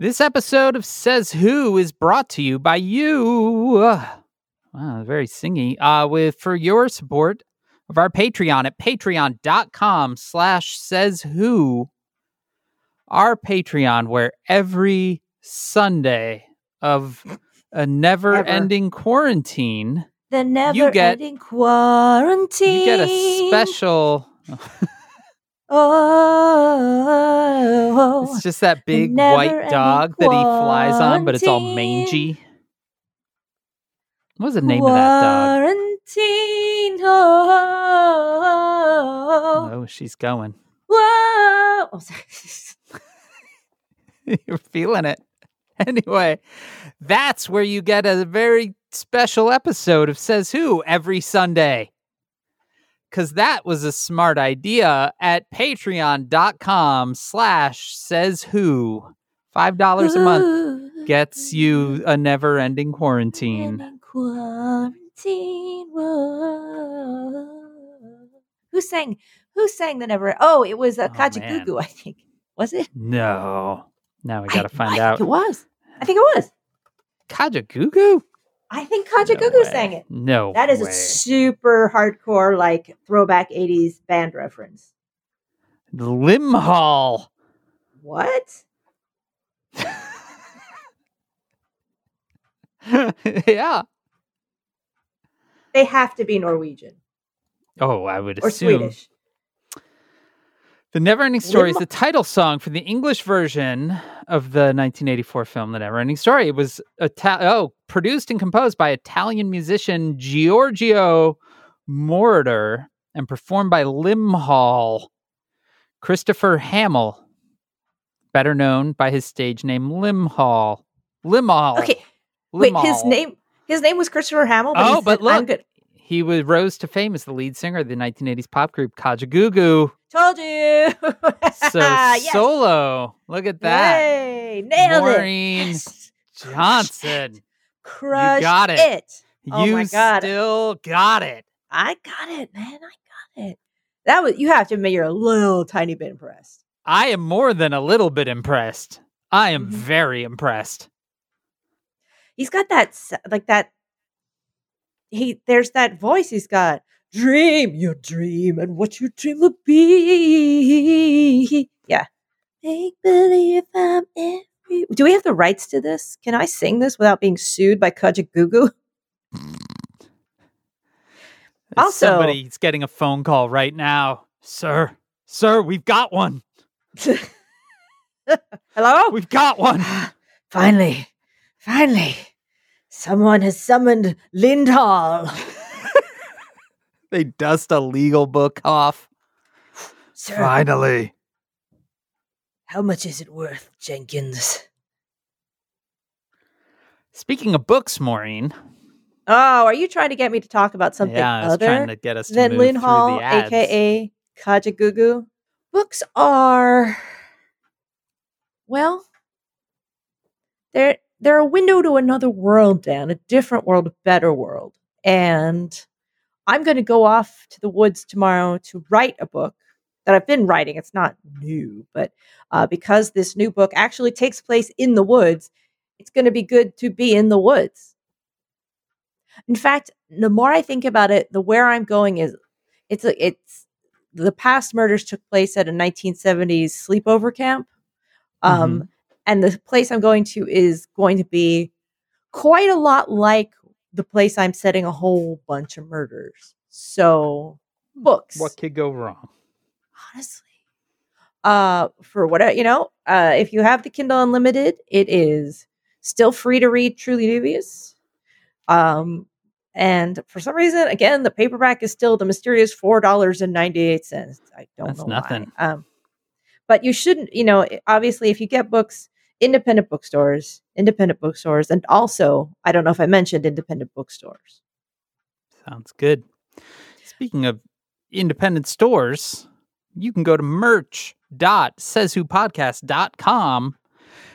This episode of Says Who is brought to you by you. Wow, very singy. For your support of our Patreon at patreon.com/sayswho. Our Patreon, where every Sunday of a never-ending quarantine, the never-ending quarantine, you get a special. Oh, it's just that big white dog that he flies on, but it's all mangy. What was the name of that dog? Quarantine. Oh, she's going. Whoa. Oh, sorry. You're feeling it. Anyway, that's where you get a very special episode of Says Who every Sunday. Because that was a smart idea at patreon.com/sayswho. $5 a month gets you a never-ending quarantine. Who sang the never? Oh, it was Kajagoogoo, I think. Was it? No. Now we got to find out. I think it was. Kajagoogoo? I think Kajagoogoo sang it. No, that is a super hardcore, like throwback '80s band reference. Limahl. What? Yeah, they have to be Norwegian. Oh, I would assume. Or Swedish. The NeverEnding Story is the title song for the English version of the 1984 film The NeverEnding Story. It was produced and composed by Italian musician Giorgio Moroder and performed by Limahl. Christopher Hamill, better known by his stage name Limahl. Limahl. Okay, wait, Limahl. His name was Christopher Hamill? But look. He rose to fame as the lead singer of the 1980s pop group Kajagoogoo. Told you. So yes. Solo. Look at that. Yay, nailed Maureen it. Yes. Johnson. Crushed it. You got it. Oh you my God. Still got it. I got it, man. I got it. That was. You have to admit you're a little tiny bit impressed. I am more than a little bit impressed. I am very impressed. He's got that, like that. There's that voice he's got. Dream your dream and what your dream will be. Yeah. Make believe I'm every. Do we have the rights to this? Can I sing this without being sued by Kajagoogoo? Also, somebody's getting a phone call right now. Sir, we've got one. Hello? We've got one. Finally. Someone has summoned Limahl. They dust a legal book off. Sir, finally. How much is it worth, Jenkins? Speaking of books, Maureen. Oh, are you trying to get me to talk about something than Limahl, a.k.a. Kajagoogoo? Books are... Well, they're a window to another world, Dan. A different world, a better world. And I'm going to go off to the woods tomorrow to write a book that I've been writing. It's not new, but because this new book actually takes place in the woods, it's going to be good to be in the woods. In fact, the more I think about it, the where I'm going is it's the past murders took place at a 1970s sleepover camp. Mm-hmm. And the place I'm going to is going to be quite a lot like the place I'm setting a whole bunch of murders. So, books. What could go wrong? Honestly. For whatever, if you have the Kindle Unlimited, it is still free to read Truly Dubious. And for some reason, again, the paperback is still the mysterious $4.98. I don't know why. That's nothing. But you shouldn't, obviously, if you get books... Independent bookstores, and also, I don't know if I mentioned independent bookstores. Sounds good. Speaking of independent stores, you can go to merch.sayswhopodcast.com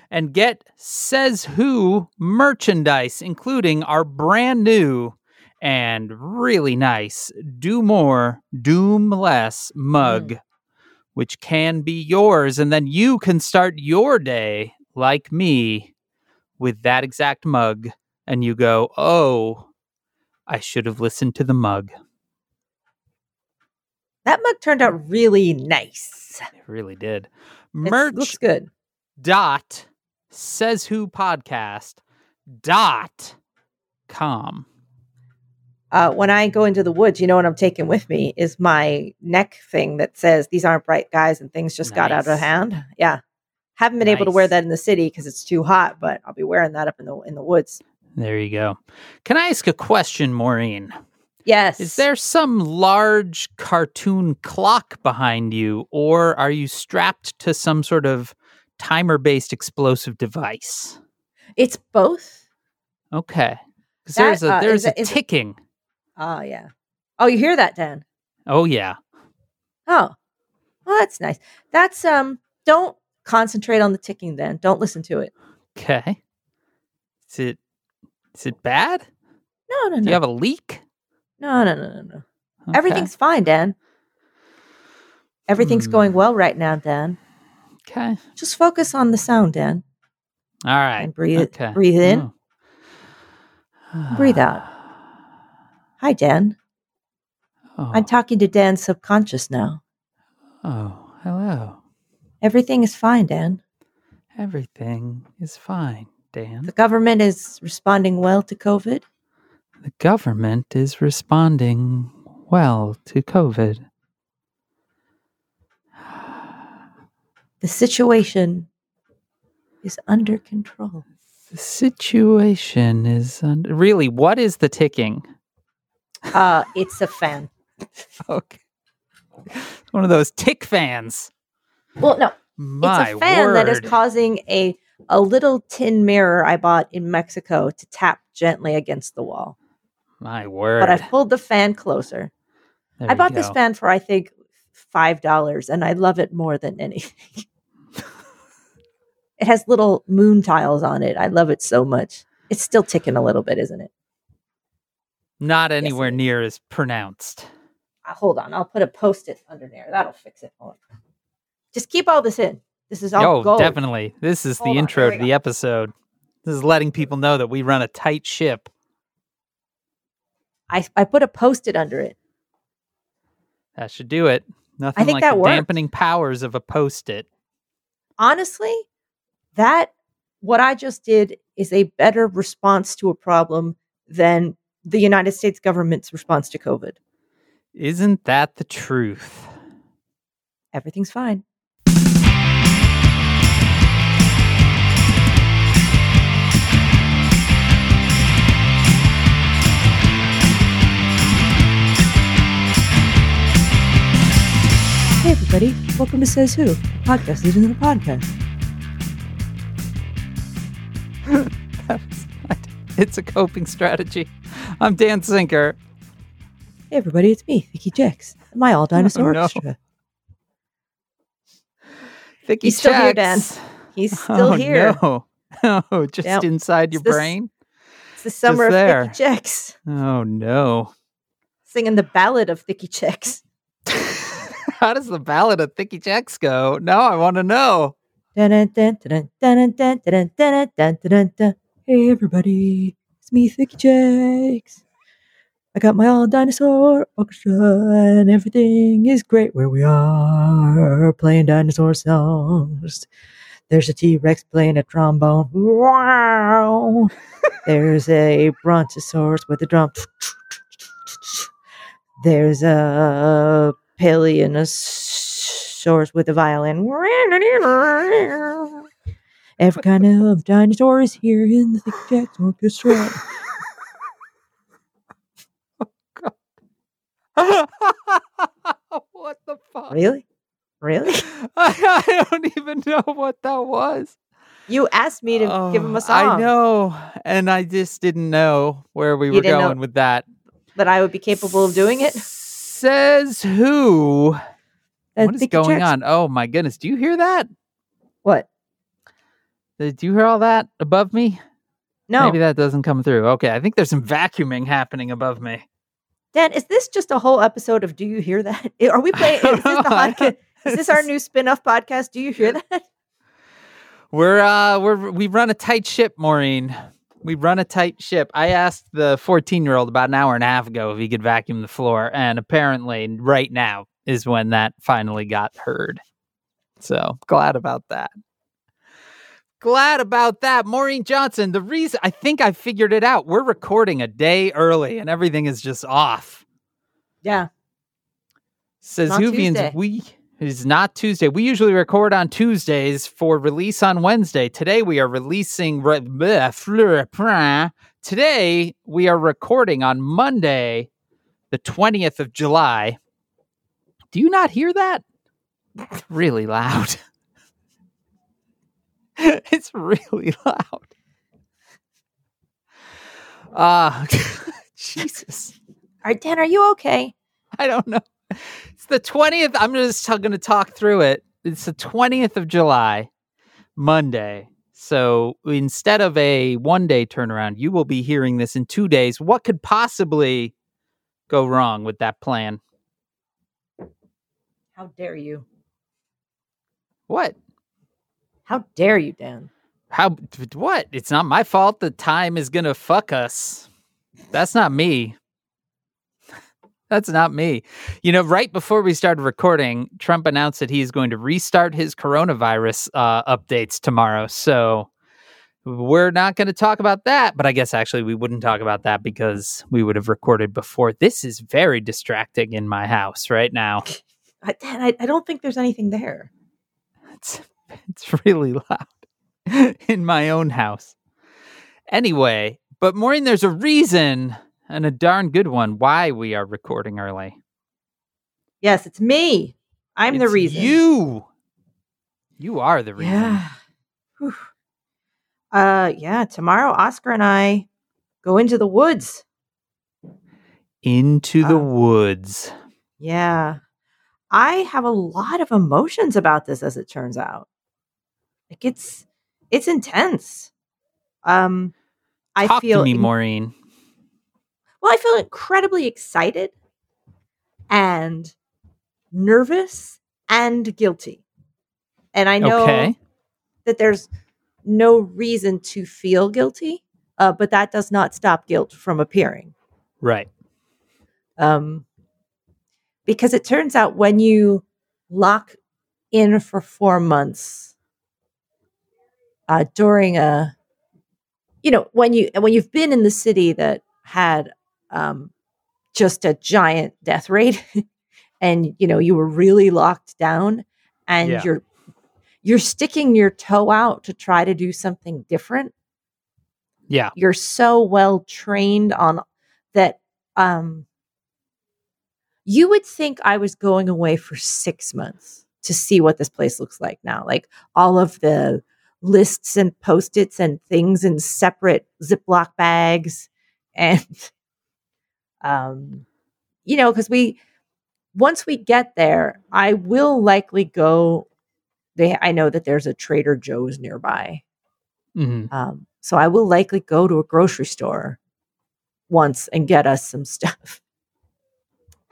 and get Says Who merchandise, including our brand new and really nice Do More, Doom Less mug, which can be yours, and then you can start your day like me with that exact mug and you go, oh, I should have listened to the mug. That mug turned out really nice. It really did. Merch looks good. sayswhopodcast.com. When I go into the woods, you know what I'm taking with me is my neck thing that says these aren't bright guys and things just got out of hand. Yeah. Haven't been able to wear that in the city because it's too hot, but I'll be wearing that up in the woods. There you go. Can I ask a question, Maureen? Yes. Is there some large cartoon clock behind you, or are you strapped to some sort of timer-based explosive device? It's both. Okay. Because there's a ticking. Oh, yeah. Oh, you hear that, Dan? Oh, yeah. Oh. Well, that's nice. That's, don't concentrate on the ticking, Dan. Don't listen to it. Okay. Is it bad? No. Do you have a leak? No. Okay. Everything's fine, Dan. Everything's going well right now, Dan. Okay. Just focus on the sound, Dan. All right. And breathe. Okay. Breathe in. Oh. Breathe out. Hi, Dan. Oh. I'm talking to Dan's subconscious now. Oh, hello. Everything is fine, Dan. Everything is fine, Dan. The government is responding well to COVID. The government is responding well to COVID. The situation is under control. The situation is under... Really, what is the ticking? It's a fan. Okay. One of those tick fans. Well, no. It's a fan word. That is causing a little tin mirror I bought in Mexico to tap gently against the wall. My word. But I pulled the fan closer. I bought this fan for, I think, $5, and I love it more than anything. It has little moon tiles on it. I love it so much. It's still ticking a little bit, isn't it? Not anywhere near as pronounced. Hold on. I'll put a Post-it under there. That'll fix it. Hold on. Just keep all this in. This is all gold. Definitely. This is the intro to the episode. This is letting people know that we run a tight ship. I put a Post-it under it. That should do it. Nothing like the dampening powers of a Post-it. Honestly, what I just did is a better response to a problem than the United States government's response to COVID. Isn't that the truth? Everything's fine. Hey, everybody. Welcome to Says Who, a podcast isn't a podcast. It's a coping strategy. I'm Dan Sinker. Hey, everybody. It's me, Vicki Jaxx, my all-dinosaur orchestra. Vicki Jaxx. Still here, Dan. He's still here. No. Oh, just inside your brain? It's the summer of Vicki Jaxx. Oh, no. Singing the ballad of Vicki Jaxx. How does the ballad of Vicki Jaxx go? Now I want to know. Hey, everybody. It's me, Vicki Jaxx. I got my all-dinosaur orchestra, and everything is great where we are, playing dinosaur songs. There's a T-Rex playing a trombone. Wow. There's a brontosaurus with a drum. There's a Paleonosaurus with a violin. Every kind of dinosaur is here in the Thick Jack's orchestra. Oh, God. What the fuck? Really? I don't even know what that was. You asked me to give him a song. I know, and I just didn't know where we were going with that. That I would be capable of doing it? Says who? What is going on? Oh my goodness! Do you hear that? What? Did you hear all that above me? No. Maybe that doesn't come through. Okay, I think there's some vacuuming happening above me. Dan, is this just a whole episode of Do You Hear That? Are we playing? Is this our new spin-off podcast? Do You Hear That? We run a tight ship, Maureen. We run a tight ship. I asked the 14-year-old about an hour and a half ago if he could vacuum the floor, and apparently right now is when that finally got heard. So glad about that. Glad about that. Maureen Johnson, the reason I think I figured it out. We're recording a day early and everything is just off. Yeah. Says we is not Tuesday. We usually record on Tuesdays for release on Wednesday. Today we are releasing today we are recording on Monday, the 20th of July. Do you not hear that? It's really loud. It's really loud. Jesus. All right, Dan, are you okay? I don't know. It's the 20th. I'm just going to talk through it. It's the 20th of July, Monday. So instead of a one-day turnaround, you will be hearing this in 2 days. What could possibly go wrong with that plan? How dare you? What? How dare you, Dan? How? What? It's not my fault that time is going to fuck us. That's not me. That's not me. You know, right before we started recording, Trump announced that he is going to restart his coronavirus updates tomorrow. So we're not going to talk about that. But I guess actually we wouldn't talk about that because we would have recorded before. This is very distracting in my house right now. Dan, I don't think there's anything there. It's really loud in my own house. Anyway, but Maureen, there's a reason, and a darn good one, why we are recording early. Yes, it's me. It's the reason. You are the reason. Yeah. Tomorrow, Oscar and I go into the woods. Into the woods. Yeah. I have a lot of emotions about this, as it turns out. Like it's intense. Talk to me, Maureen. Well, I feel incredibly excited and nervous and guilty. And I know that there's no reason to feel guilty, but that does not stop guilt from appearing. Right. Because it turns out when you lock in for 4 months during when you've been in the city that had just a giant death rate and, you know, you were really locked down and you're sticking your toe out to try to do something different. Yeah. You're so well trained on that. You would think I was going away for 6 months to see what this place looks like now. Like all of the lists and Post-its and things in separate Ziploc bags. And, because once we get there, I will likely go. I know that there's a Trader Joe's nearby. Mm-hmm. So I will likely go to a grocery store once and get us some stuff.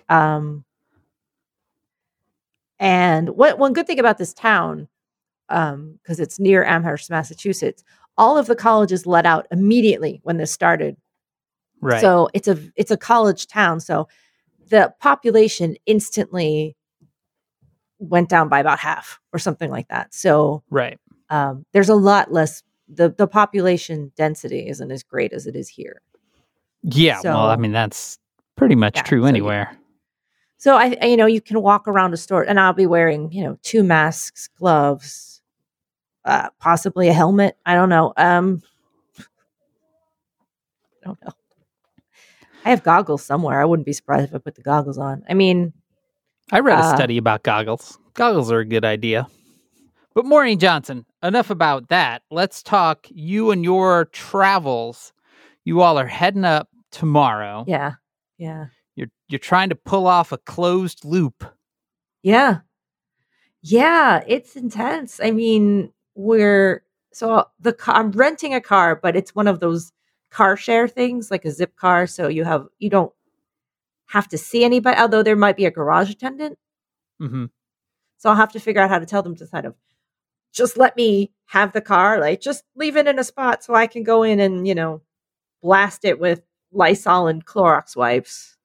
And one good thing about this town, because it's near Amherst, Massachusetts, all of the colleges let out immediately when this started. Right. So it's a college town. So the population instantly went down by about half or something like that. So right. There's a lot less. The population density isn't as great as it is here. Yeah. So, that's pretty much true anywhere. Yeah. So I you can walk around a store and I'll be wearing, 2 masks, gloves, possibly a helmet. I don't know. I don't know. I have goggles somewhere. I wouldn't be surprised if I put the goggles on. I read a study about goggles. Goggles are a good idea. But Maureen Johnson, enough about that. Let's talk you and your travels. You all are heading up tomorrow. Yeah. Yeah. You're trying to pull off a closed loop. Yeah. Yeah, it's intense. I'm renting a car, but it's one of those car share things, like a zip car. So you don't have to see anybody, although there might be a garage attendant. Mm-hmm. So I'll have to figure out how to tell them to kind of just let me have the car, like just leave it in a spot so I can go in and, you know, blast it with Lysol and Clorox wipes,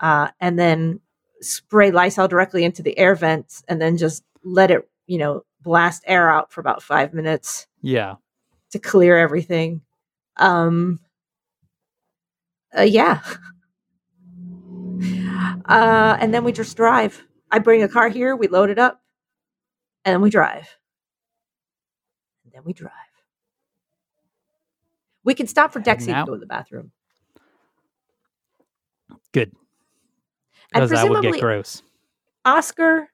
and then spray Lysol directly into the air vents and then just let it, you know, blast air out for about 5 minutes. Yeah. To clear everything. Yeah. And then we just drive. I bring a car here, we load it up, and then we drive. And then we drive. We can stop for Dexie to go to the bathroom. Good. Because that would get gross. Oscar,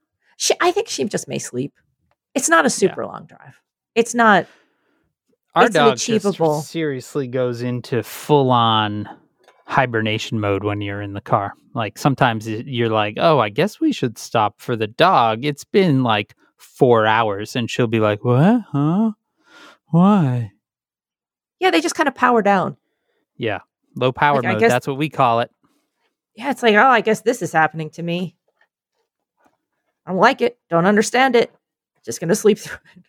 I think she just may sleep. It's not a super long drive. It's not. Our dog just seriously goes into full-on hibernation mode when you're in the car. Like, sometimes you're like, oh, I guess we should stop for the dog. It's been like 4 hours, and she'll be like, what? Huh? Why? Yeah, they just kind of power down. Yeah, low power mode. That's what we call it. Yeah, it's like, oh, I guess this is happening to me. I don't like it. Don't understand it. Just going to sleep through it.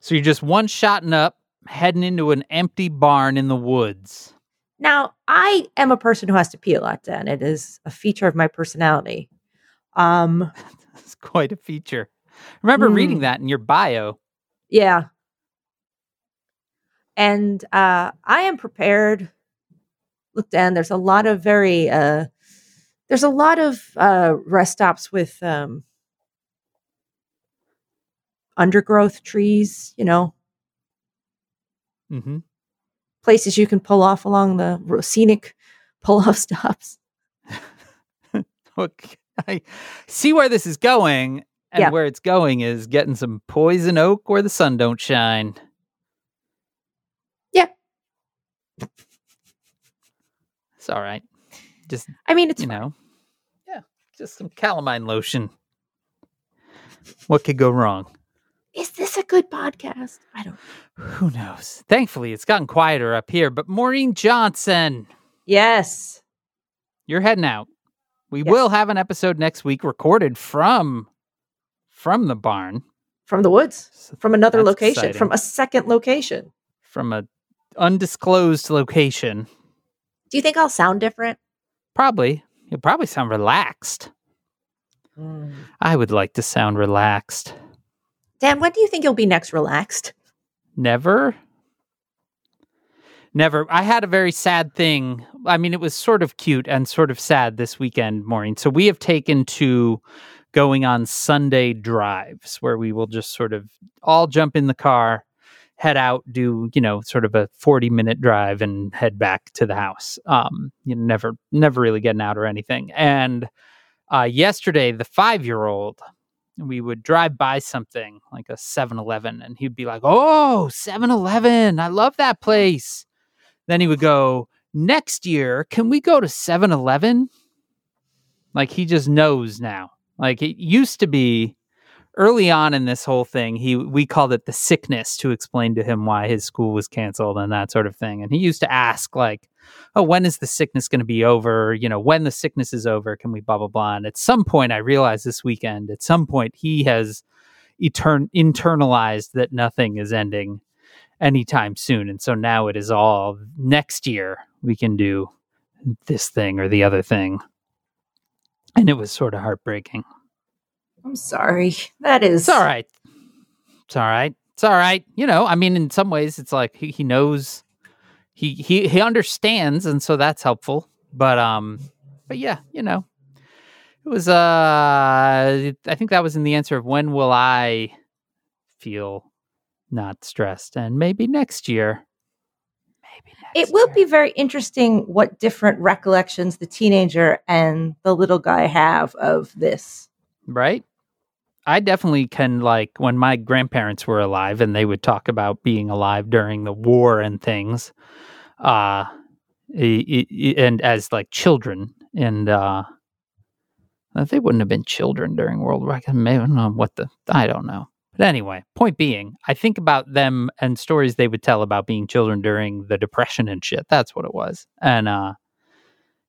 So you're just one-shotting up, heading into an empty barn in the woods. Now, I am a person who has to pee a lot, Dan. It is a feature of my personality. That's quite a feature. Remember reading that in your bio. Yeah. And I am prepared. Look, Dan, there's a lot of rest stops with undergrowth, trees, you know, places you can pull off along the scenic pull-off stops. Okay. I see where this is going, and where it's going is getting some poison oak where the sun don't shine. Yeah. It's all right. Just, I mean, it's, you know, yeah, just some calamine lotion. What could go wrong? Is this a good podcast? I don't know. Who knows? Thankfully, it's gotten quieter up here, but Maureen Johnson. Yes. You're heading out. We will have an episode next week recorded from the barn. From the woods. So from another location. Exciting. From a second location. From an undisclosed location. Do you think I'll sound different? Probably. You'll probably sound relaxed. I would like to sound relaxed. Dan, when do you think you'll be next relaxed? Never. I had a very sad thing. I mean, it was sort of cute and sort of sad this weekend, Maureen. So we have taken to going on Sunday drives where we will just sort of all jump in the car, head out, do, you know, sort of a 40-minute drive and head back to the house. You know, never really getting out or anything. And yesterday, the 5-year-old... we would drive by something like a 7-Eleven and he'd be like, oh, 7-Eleven. I love that place. Then he would go, next year, can we go to 7-Eleven? Like, he just knows now. Like, it used to be early on in this whole thing, we called it the sickness to explain to him why his school was canceled and that sort of thing. And he used to ask, like, oh, when is the sickness going to be over? You know, when the sickness is over, can we blah, blah, blah. And at some point, I realized this weekend, at some point, he has internalized that nothing is ending anytime soon. And so now it is all next year we can do this thing or the other thing. And it was sort of heartbreaking. I'm sorry. That is... It's all right. You know, I mean, in some ways, it's like he knows... He understands, and so that's helpful. But yeah, you know, it was. I think that was in the answer of when will I feel not stressed, and maybe next year. It will be very interesting what different recollections the teenager and the little guy have of this. Right. I definitely can, like, when my grandparents were alive and they would talk about being alive during the war and things, and as, like, children. And they wouldn't have been children during World War II. I don't know. But anyway, point being, I think about them and stories they would tell about being children during the Depression and shit. That's what it was. And,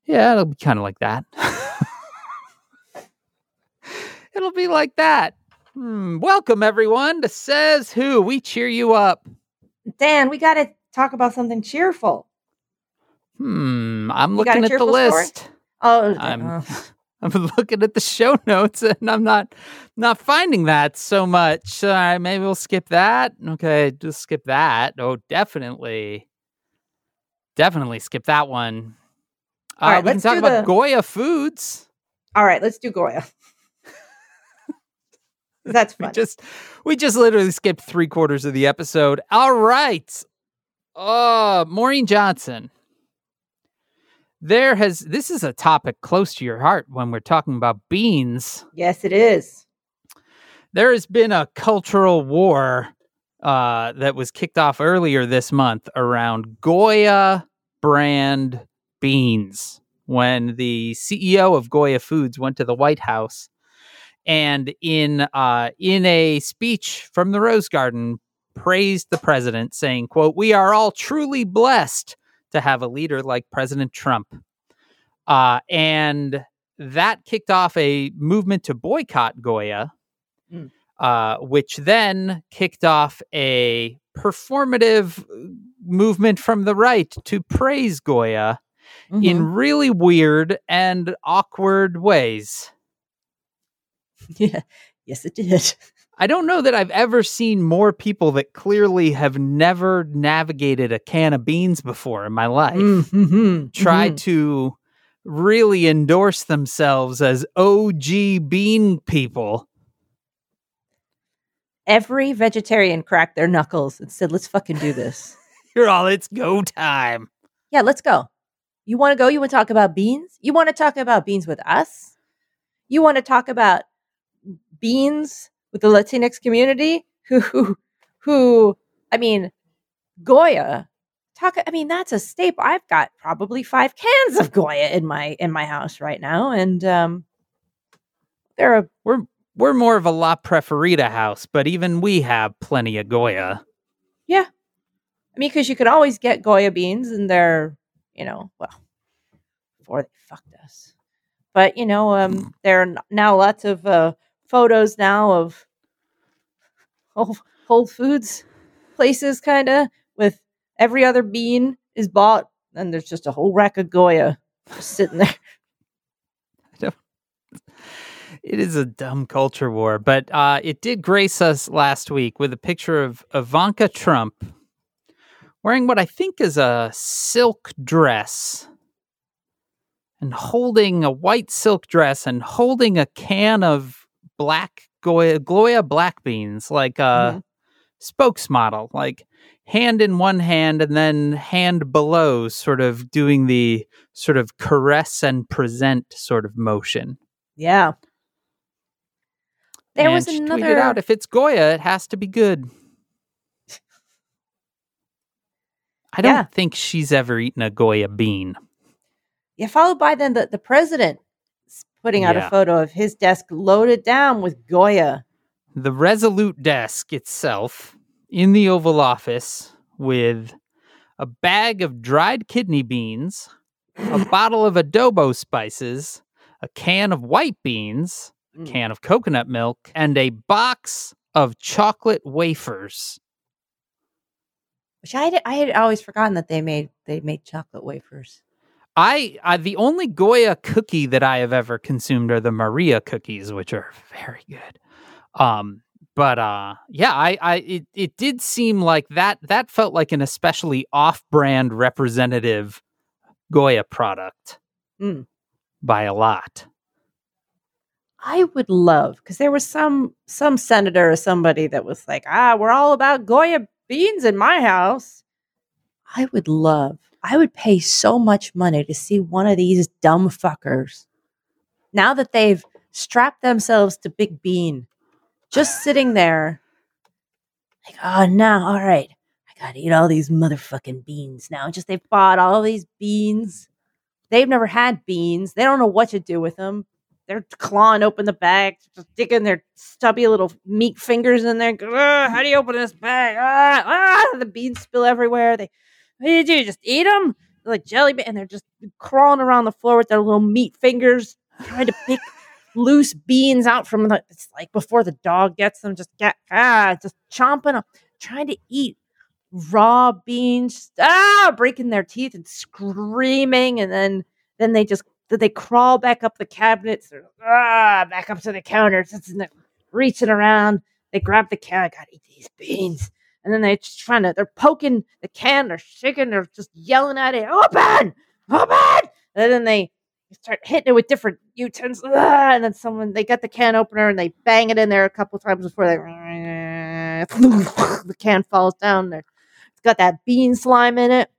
yeah, it'll be kind of like that. It'll be like that. Welcome, everyone, to Says Who. We cheer you up. Dan, we got to talk about something cheerful. I'm looking at the list. Story? Oh, I'm looking at the show notes, and I'm not finding that so much. All right, maybe we'll skip that. Okay, just skip that. Oh, definitely skip that one. All right, let's talk about Goya Foods. All right, let's do Goya. That's fun. We just literally skipped 3/4 of the episode. All right. Maureen Johnson. This is a topic close to your heart when we're talking about beans. Yes, it is. There has been a cultural war that was kicked off earlier this month around Goya brand beans when the CEO of Goya Foods went to the White House. And in a speech from the Rose Garden, praised the president, saying, quote, "We are all truly blessed to have a leader like President Trump." And that kicked off a movement to boycott Goya, which then kicked off a performative movement from the right to praise Goya in really weird and awkward ways. Yeah. Yes, it did. I don't know that I've ever seen more people that clearly have never navigated a can of beans before in my life try to really endorse themselves as OG bean people. Every vegetarian cracked their knuckles and said, "Let's fucking do this." It's go time. Yeah, let's go. You want to go? You want to talk about beans? You want to talk about beans with us? You want to talk about beans with the Latinx community who I mean, Goya talk. I mean, that's a staple. I've got probably 5 cans of Goya in my house right now. And, we're more of a La Preferida house, but even we have plenty of Goya. Yeah. I mean, 'cause you can always get Goya beans and they're, before they fucked us, but there are now lots of, photos now of Whole Foods places, kind of, with every other bean is bought, and there's just a whole rack of Goya just sitting there. It is a dumb culture war, but it did grace us last week with a picture of Ivanka Trump wearing what I think is a silk dress. And holding a white silk dress and holding a can of black Goya black beans, like a spokesmodel, like hand in one hand and then hand below, sort of doing the sort of caress and present sort of motion. Yeah. There and was another. Tweeted out, if it's Goya, it has to be good. I don't think she's ever eaten a Goya bean. Yeah, followed by then the president putting out a photo of his desk loaded down with Goya. The resolute desk itself in the Oval Office with a bag of dried kidney beans, a bottle of adobo spices, a can of white beans, a can of coconut milk, and a box of chocolate wafers. Which I had always forgotten that they made chocolate wafers. I the only Goya cookie that I have ever consumed are the Maria cookies, which are very good. It did seem like that felt like an especially off-brand representative Goya product by a lot. I would love, because there was some senator or somebody that was like, we're all about Goya beans in my house. I would pay so much money to see one of these dumb fuckers, now that they've strapped themselves to Big Bean, just sitting there like, oh, now, all right, I got to eat all these motherfucking beans now. Just they've bought all these beans. They've never had beans. They don't know what to do with them. They're clawing open the bag, just digging their stubby little meat fingers in there. How do you open this bag? The beans spill everywhere. What do you do? Just eat them? They're like jelly, and they're just crawling around the floor with their little meat fingers, trying to pick loose beans out from the, it's like before the dog gets them, just chomping up, trying to eat raw beans, breaking their teeth and screaming. And then they crawl back up the cabinets, or back up to the counter, reaching around. They grab the can, I gotta eat these beans. And then they're poking the can, they're shaking, they're just yelling at it, open! And then they start hitting it with different utensils. And then they got the can opener and they bang it in there a couple times before the can falls down. It's got that bean slime in it,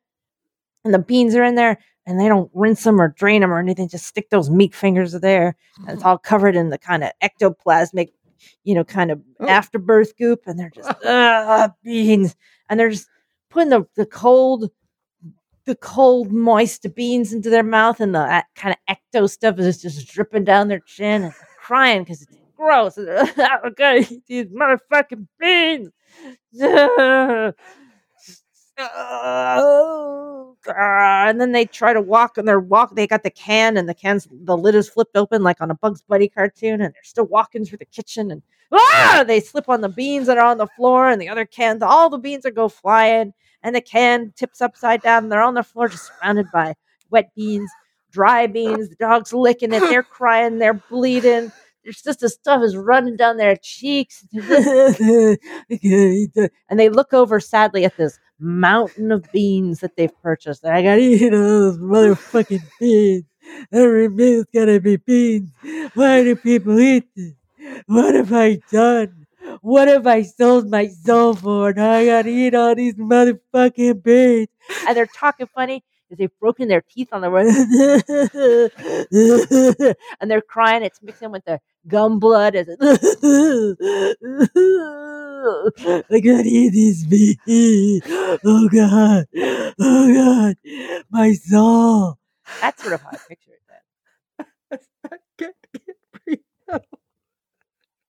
and the beans are in there, and they don't rinse them or drain them or anything. Just stick those meat fingers there, and it's all covered in the kind of ectoplasmic, kind of afterbirth goop. And they're just beans, and they're just putting the cold, moist beans into their mouth, and that kind of ecto stuff is just dripping down their chin, and they're crying because it's gross. And they're I gotta eat these motherfucking beans. And then they try to walk, and they got the can, and the lid is flipped open like on a Bugs Bunny cartoon, and they're still walking through the kitchen, and they slip on the beans that are on the floor, and the other cans, all the beans go flying, and the can tips upside down, and they're on the floor just surrounded by wet beans, dry beans, the dog's licking it, they're crying, they're bleeding, there's just the stuff is running down their cheeks. And they look over sadly at this mountain of beans that they've purchased. I gotta eat all those motherfucking beans. Every meal's gotta be beans. Why do people eat this? What have I done? What have I sold my soul for? Now I gotta eat all these motherfucking beans. And they're talking funny because they've broken their teeth on the road. And they're crying. It's mixing with their gum blood. I gotta eat these beans. Oh God. Oh God. My soul. That's sort of how I picture it then. I can't breathe out.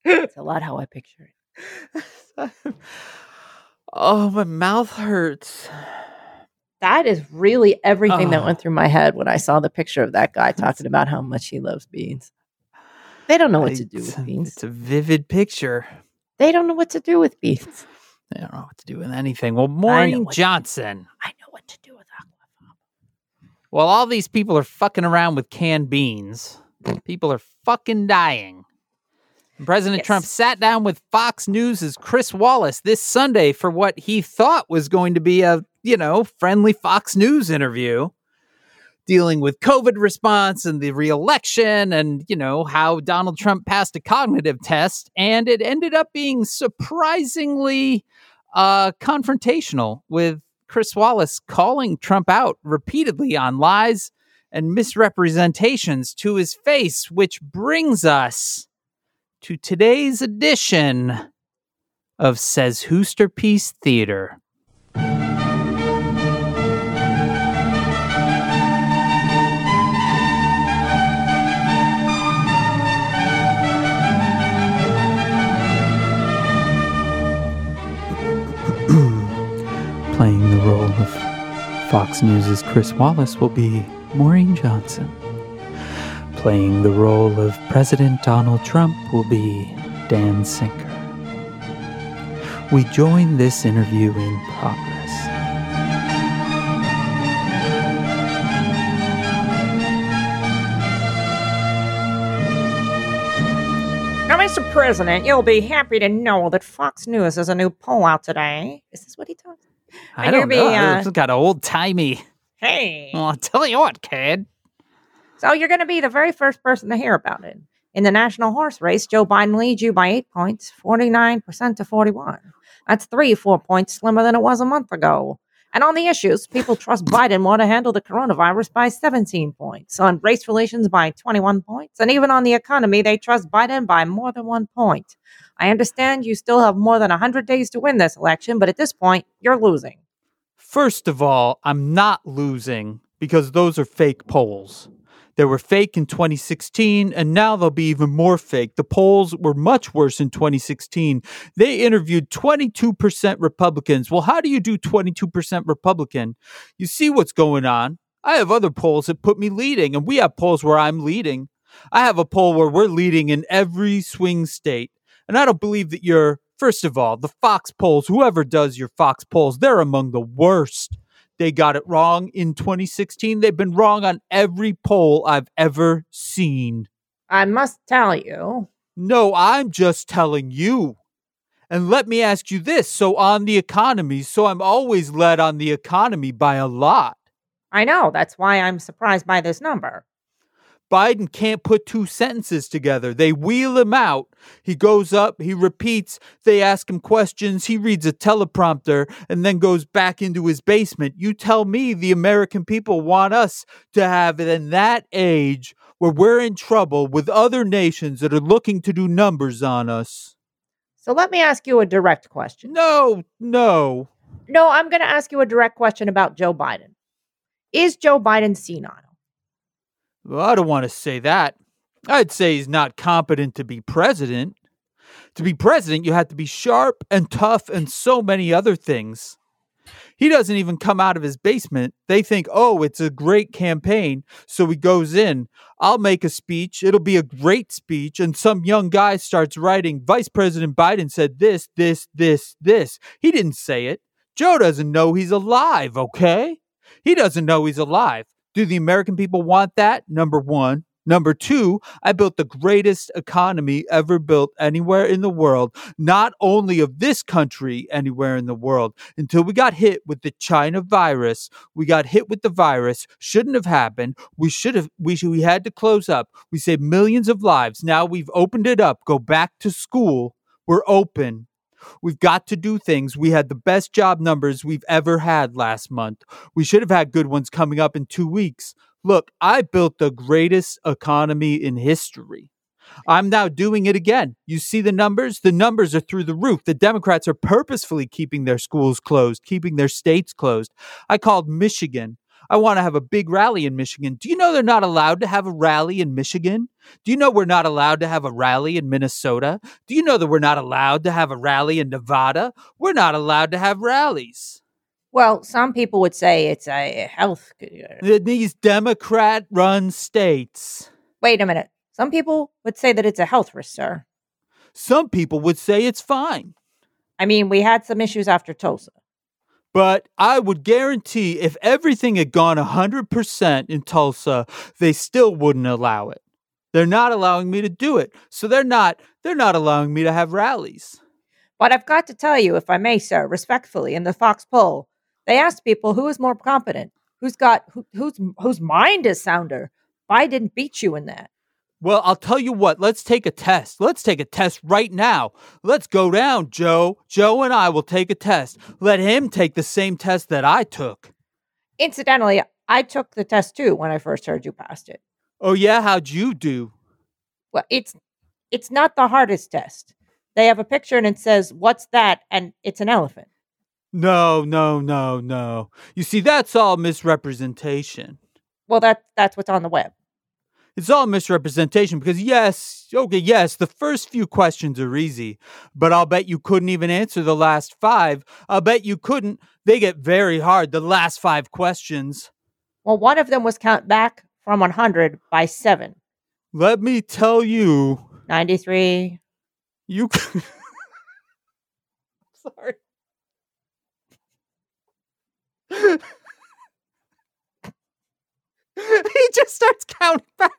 It's a lot how I picture it. Oh, my mouth hurts. That is really everything that went through my head when I saw the picture of that guy talking about how much he loves beans. They don't know what to do with beans. It's a vivid picture. They don't know what to do with beans. They don't know what to do with anything. Well, Maureen Johnson. I know what to do with aquafaba. Well, all these people are fucking around with canned beans. People are fucking dying. And President Trump sat down with Fox News' Chris Wallace this Sunday for what he thought was going to be a, friendly Fox News interview dealing with COVID response and the reelection and, how Donald Trump passed a cognitive test. And it ended up being surprisingly confrontational, with Chris Wallace calling Trump out repeatedly on lies and misrepresentations to his face, which brings us to today's edition of Says Hoosterpiece Theater. Playing the role of Fox News' Chris Wallace will be Maureen Johnson. Playing the role of President Donald Trump will be Dan Sinker. We join this interview in progress. Now, Mr. President, you'll be happy to know that Fox News has a new poll out today. Is this what he talks? I don't know. It's got old-timey. Hey. Well, I'll tell you what, kid. So you're going to be the very first person to hear about it. In the national horse race, Joe Biden leads you by 8 points, 49% to 41. That's 3-4 points slimmer than it was a month ago. And on the issues, people trust Biden more to handle the coronavirus by 17 points, on race relations by 21 points, and even on the economy, they trust Biden by more than 1 point. I understand you still have more than 100 days to win this election, but at this point, you're losing. First of all, I'm not losing because those are fake polls. They were fake in 2016, and now they'll be even more fake. The polls were much worse in 2016. They interviewed 22% Republicans. Well, how do you do 22% Republican? You see what's going on. I have other polls that put me leading, and we have polls where I'm leading. I have a poll where we're leading in every swing state. And I don't believe that you're, first of all, the Fox polls, whoever does your Fox polls, they're among the worst. They got it wrong in 2016. They've been wrong on every poll I've ever seen. I must tell you. No, I'm just telling you. And let me ask you this. So on the economy, so I'm always led on the economy by a lot. I know. That's why I'm surprised by this number. Biden can't put two sentences together. They wheel him out. He goes up, he repeats, they ask him questions, he reads a teleprompter, and then goes back into his basement. You tell me the American people want us to have it in that age where we're in trouble with other nations that are looking to do numbers on us. So let me ask you a direct question. No, I'm going to ask you a direct question about Joe Biden. Is Joe Biden senile? Well, I don't want to say that. I'd say he's not competent to be president. To be president, you have to be sharp and tough and so many other things. He doesn't even come out of his basement. They think, oh, it's a great campaign. So he goes in. I'll make a speech. It'll be a great speech. And some young guy starts writing, Vice President Biden said this, this, this, this. He didn't say it. Joe doesn't know he's alive, okay? He doesn't know he's alive. Do the American people want that? Number one. Number two, I built the greatest economy ever built anywhere in the world, not only of this country, anywhere in the world. Until we got hit with the China virus, we got hit with the virus. Shouldn't have happened. We had to close up. We saved millions of lives. Now we've opened it up. Go back to school. We're open. We've got to do things. We had the best job numbers we've ever had last month. We should have had good ones coming up in 2 weeks. Look, I built the greatest economy in history. I'm now doing it again. You see the numbers? The numbers are through the roof. The Democrats are purposefully keeping their schools closed, keeping their states closed. I called Michigan. I want to have a big rally in Michigan. Do you know they're not allowed to have a rally in Michigan? Do you know we're not allowed to have a rally in Minnesota? Do you know that we're not allowed to have a rally in Nevada? We're not allowed to have rallies. Well, some people would say it's a health... These Democrat-run states. Wait a minute. Some people would say that it's a health risk, sir. Some people would say it's fine. I mean, we had some issues after Tulsa. But I would guarantee if everything had gone 100% in Tulsa, they still wouldn't allow it. They're not allowing me to do it. So they're not allowing me to have rallies. But I've got to tell you, if I may, sir, respectfully, in the Fox poll, they asked people who is more competent, whose mind is sounder. Biden beat you in that. Well, I'll tell you what, let's take a test. Let's take a test right now. Let's go down, Joe. Joe and I will take a test. Let him take the same test that I took. Incidentally, I took the test too when I first heard you passed it. Oh yeah? How'd you do? Well, it's not the hardest test. They have a picture and it says, what's that? And it's an elephant. No. You see, that's all misrepresentation. Well, that's what's on the web. It's all misrepresentation because yes, the first few questions are easy, but I'll bet you couldn't even answer the last five. I'll bet you couldn't. They get very hard, the last five questions. Well, one of them was count back from 100 by 7. Let me tell you. 93. You. Sorry. He just starts counting back.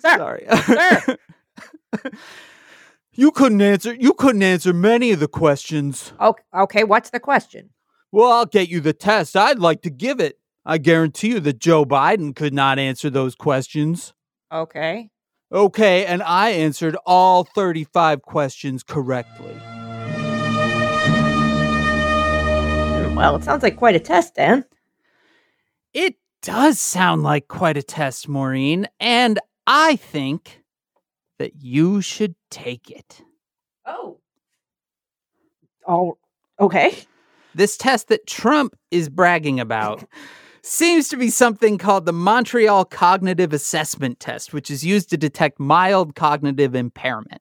Sorry. Sir. You couldn't answer many of the questions. Okay, what's the question? Well, I'll get you the test. I'd like to give it. I guarantee you that Joe Biden could not answer those questions. Okay, and I answered all 35 questions correctly. Well, it sounds like quite a test, Dan. It does sound like quite a test, Maureen, and I think that you should take it. Oh, okay. This test that Trump is bragging about seems to be something called the Montreal Cognitive Assessment test, which is used to detect mild cognitive impairment.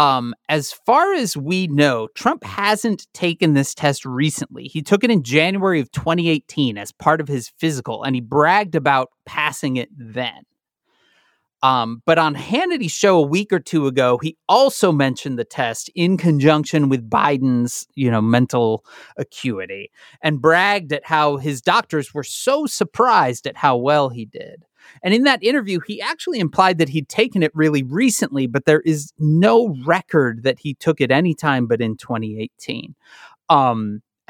As far as we know, Trump hasn't taken this test recently. He took it in January of 2018 as part of his physical, and he bragged about passing it then. But on Hannity's show a week or two ago, he also mentioned the test in conjunction with Biden's, mental acuity, and bragged at how his doctors were so surprised at how well he did. And in that interview, he actually implied that he'd taken it really recently, but there is no record that he took it any time but in 2018.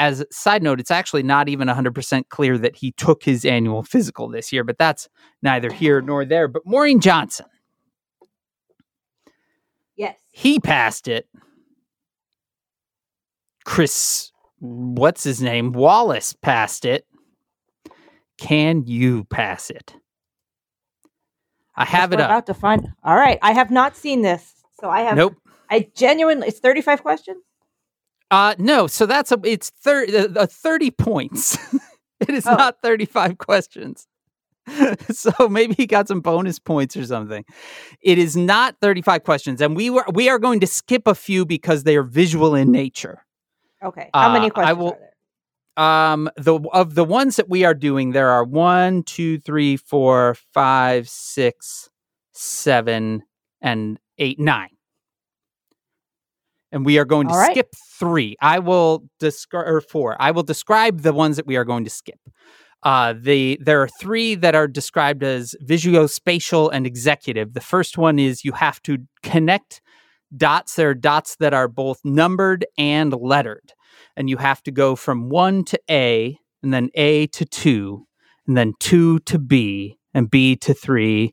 As a side note, it's actually not even 100% clear that he took his annual physical this year, but that's neither here nor there. But Maureen Johnson. Yes. He passed it. Chris, what's his name? Wallace passed it. Can you pass it? I have it up. About to find. All right. I have not seen this. So I have. Nope. I genuinely. It's 35 questions. No, so that's it's 30 points. It is not 35 questions. So maybe he got some bonus points or something. It is not 35 questions, and we are going to skip a few because they are visual in nature. Okay. How many questions are there? Of the ones that we are doing, there are 1, 2, 3, 4, 5, 6, 7, and 8, 9. And we are going to skip 3. Or 4. I will describe the ones that we are going to skip. There are 3 that are described as visuospatial and executive. The first one is you have to connect dots. There are dots that are both numbered and lettered. And you have to go from 1 to A, and then A to 2, and then 2 to B, and B to 3,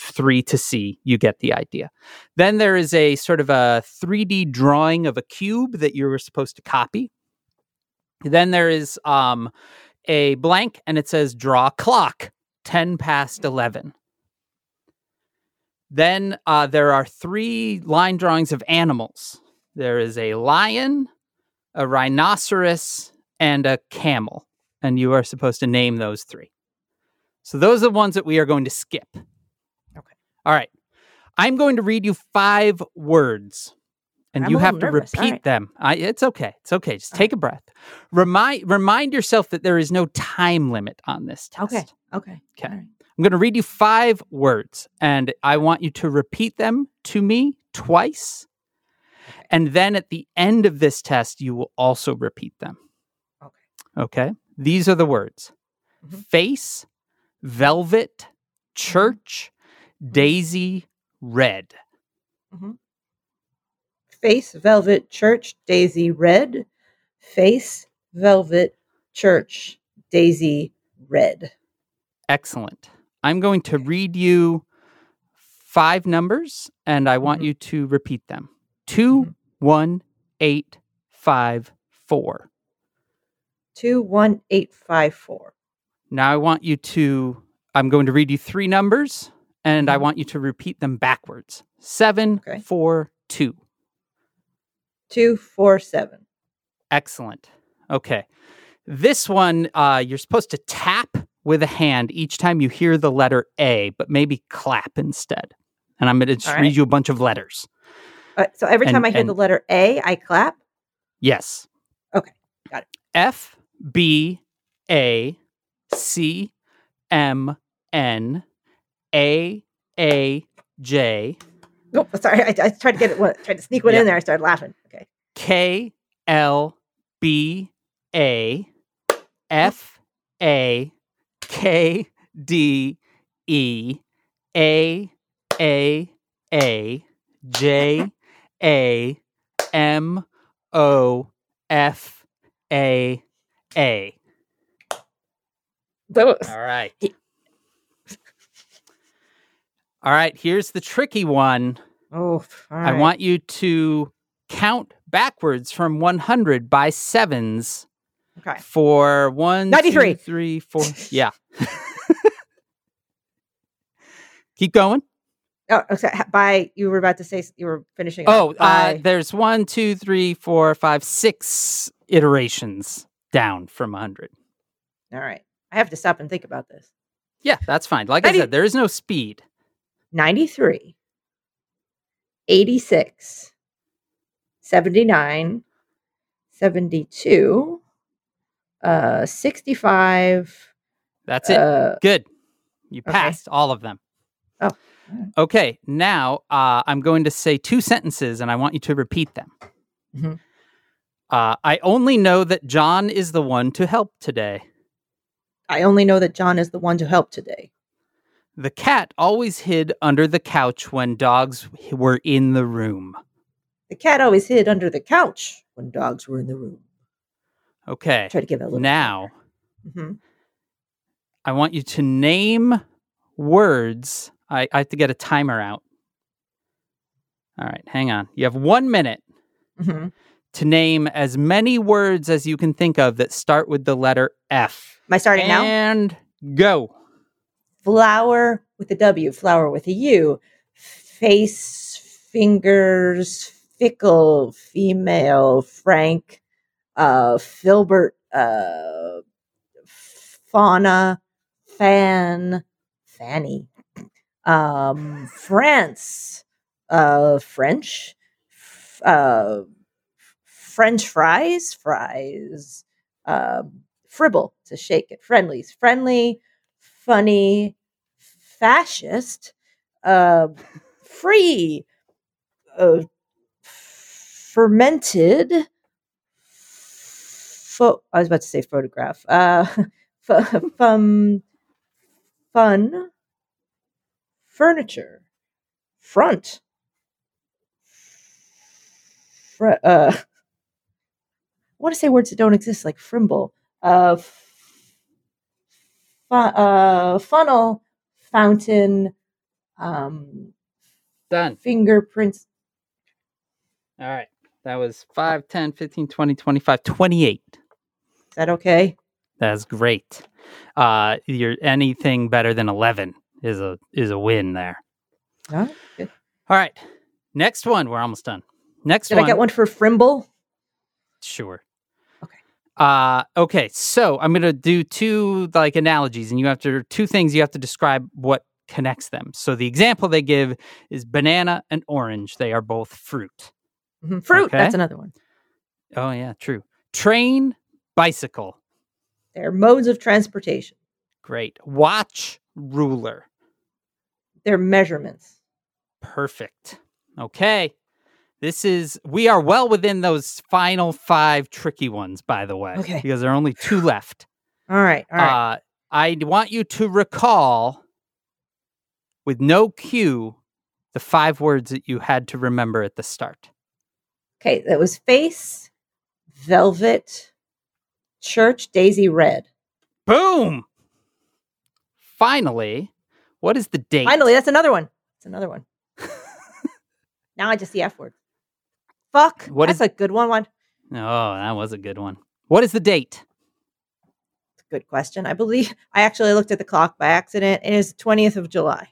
3 to C. You get the idea. Then there is a sort of a 3D drawing of a cube that you were supposed to copy. Then there is a blank, and it says draw clock, 10 past 11. Then there are 3 line drawings of animals. There is a lion, a rhinoceros, and a camel. And you are supposed to name those 3. So those are the ones that we are going to skip. Okay. All right. I'm going to read you 5 words, and I'm you have to repeat them. It's okay. It's okay. Just take a breath. Remind yourself that there is no time limit on this test. Okay. Right. I'm going to read you 5 words, and I want you to repeat them to me twice. And then at the end of this test, you will also repeat them. Okay. These are the words. Mm-hmm. Face, velvet, church, daisy, red. Mm-hmm. Face, velvet, church, daisy, red. Face, velvet, church, daisy, red. Excellent. I'm going to read you 5 numbers, and I want you to repeat them. 2, 1, 8, 5, 4. 2, 1, 8, 5, 4. Now I'm going to read you 3 numbers, and I want you to repeat them backwards. 7, 4, 2. 2, 4, 7. Excellent. Okay. This one, you're supposed to tap with a hand each time you hear the letter A, but maybe clap instead. And I'm going to just read you a bunch of letters. So every time I hear the letter A, I clap? Yes. Okay, got it. F, B, A, C, M, N, A, J. Nope, sorry. I tried to tried to sneak one in there. I started laughing. Okay. K, L, B, A, F, A, K, D, E, A, J, A, M, O, F, A. Those. All right. All right, here's the tricky one. Oh, all right. I want you to count backwards from 100 by 7s. Okay. For 1, 93. 2, 3, 4. Yeah. Keep going. Oh, okay. You were about to say you were finishing. There's 1, 2, 3, 4, 5, 6 iterations down from 100. All right. I have to stop and think about this. Yeah, that's fine. Like I said, there is no speed. 93. 86. 79, 72, 65. That's it. Good. You passed all of them. Oh. Okay. Now I'm going to say two sentences and I want you to repeat them. Mm-hmm. I only know that John is the one to help today. I only know that John is the one to help today. The cat always hid under the couch when dogs were in the room. The cat always hid under the couch when dogs were in the room. Okay. Try to give it a little. Now, mm-hmm. I want you to name words. I have to get a timer out. All right, hang on. You have 1 minute. Mm-hmm. To name as many words as you can think of that start with the letter F. Am I starting now? And go. Flower with a W, flower with a U. Face, fingers, fickle, female, Frank, Filbert, fauna, fan, fanny. France, French, French fries, fribble, to shake it, friendlies, friendly, funny, fascist, free, fermented, I was about to say photograph, fun, furniture, front, I want to say words that don't exist, like frimble, funnel, fountain, done. Fingerprints. All right. That was 5, 10, 15, 20, 25, 28. Is that okay? That's great. You're anything better than 11 is a win there. Oh, good. All right. Next one. We're almost done. Next one. Did I get one for frimble? Sure. Okay. Okay. So I'm going to do two like analogies, and you have to two things. You have to describe what connects them. So the example they give is banana and orange. They are both fruit. Mm-hmm. Fruit. Okay? That's another one. Oh yeah, true. Train, bicycle. They're modes of transportation. Great. Watch, ruler. They're measurements. Perfect. Okay. We are well within those final 5 tricky ones, by the way, okay, because there are only 2 left. All right. I want you to recall, with no cue, the 5 words that you had to remember at the start. Okay, that was face, velvet, church, daisy, red. Boom! Finally, what is the date? Finally, that's another one. Now I just see F word. Fuck. That's a good one. Oh, that was a good one. What is the date? That's a good question. I believe I actually looked at the clock by accident. It is the 20th of July.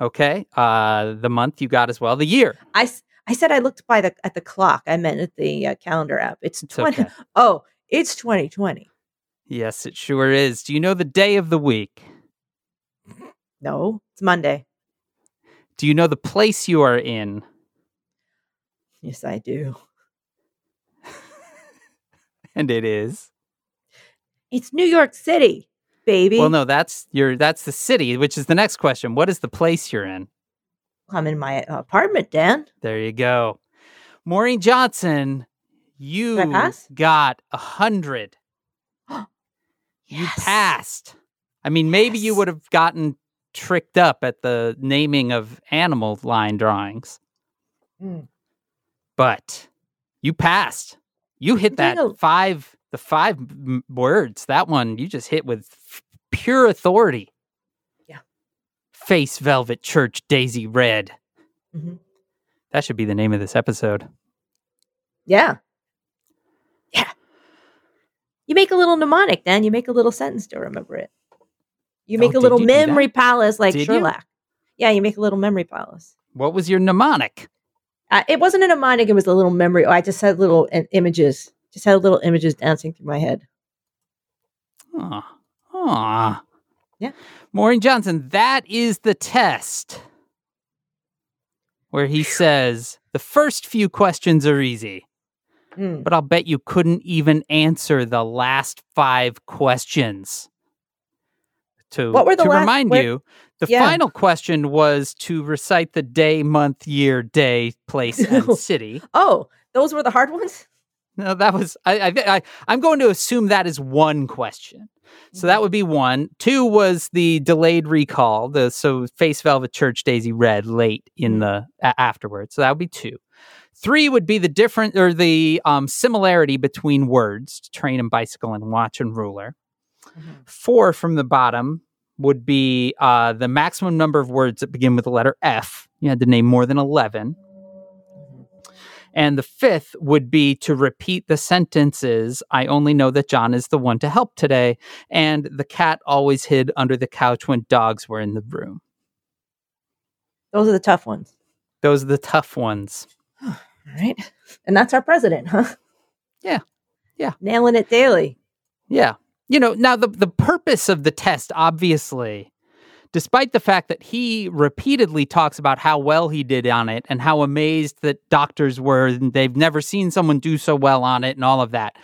Okay. The month you got as well. The year. I said I looked at the clock. I meant at the calendar app. It's 20. Okay. Oh, it's 2020. Yes, it sure is. Do you know the day of the week? No, it's Monday. Do you know the place you are in? Yes, I do. And it is? It's New York City, baby. Well, no, that's the city, which is the next question. What is the place you're in? I'm in my apartment, Dan. There you go. Maureen Johnson, you got 100. Yes. You passed. I mean, maybe you would have gotten tricked up at the naming of animal line drawings. Mm. But you passed. You hit that the five words. That one you just hit with pure authority. Yeah. Face, velvet, church, daisy, red. Mm-hmm. That should be the name of this episode. Yeah. Yeah. You make a little mnemonic, Dan. You make a little sentence to remember it. You make a little memory palace like Sherlock. Yeah, you make a little memory palace. What was your mnemonic? It wasn't a mnemonic. It was a little memory. I just had little images. Just had little images dancing through my head. Aw. Yeah. Maureen Johnson, that is the test where he says the first few questions are easy. But I'll bet you couldn't even answer the last five questions. Final question was to recite the day, month, year, day, place, and city. Oh, those were the hard ones? No, that was, I'm going to assume that is one question. So that would be one. Two was the delayed recall. So Face Velvet Church Daisy Red late in the afterwards. So that would be two. Three would be the different or the similarity between words, train and bicycle and watch and ruler. Four from the bottom would be the maximum number of words that begin with the letter F. You had to name more than 11. And the fifth would be to repeat the sentences, I only know that John is the one to help today, and the cat always hid under the couch when dogs were in the room. Those are the tough ones. Those are the tough ones. All right. And that's our president, huh? Yeah. Yeah. Nailing it daily. Yeah. You know, now the purpose of the test, obviously, despite the fact that he repeatedly talks about how well he did on it and how amazed that doctors were and they've never seen someone do so well on it and all of that,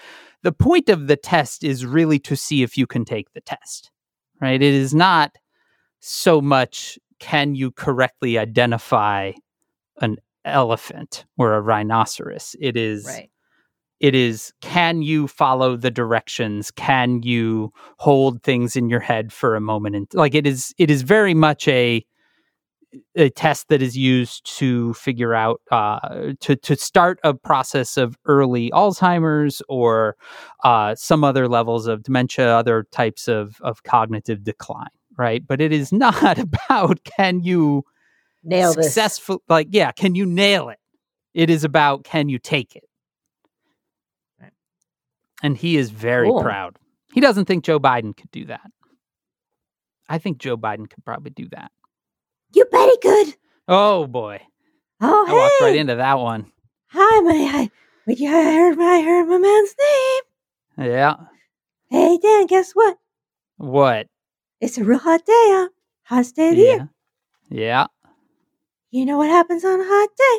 the point of the test is really to see if you can take the test, right? It is not so much can you correctly identify an elephant or a rhinoceros. It is... Right. It is, can you follow the directions? Can you hold things in your head for a moment? And like it is very much a test that is used to figure out to start a process of early Alzheimer's or some other levels of dementia, other types of cognitive decline, right? But it is not about can you nail successful, this? Like yeah, can you nail it? It is about can you take it? And he is very proud. He doesn't think Joe Biden could do that. I think Joe Biden could probably do that. You bet he could. Oh, boy. Oh, I walked right into that one. Hi, I heard my man's name. Yeah. Hey, Dan, guess what? What? It's a real hot day. Hottest day of the year. Yeah. You know what happens on a hot day?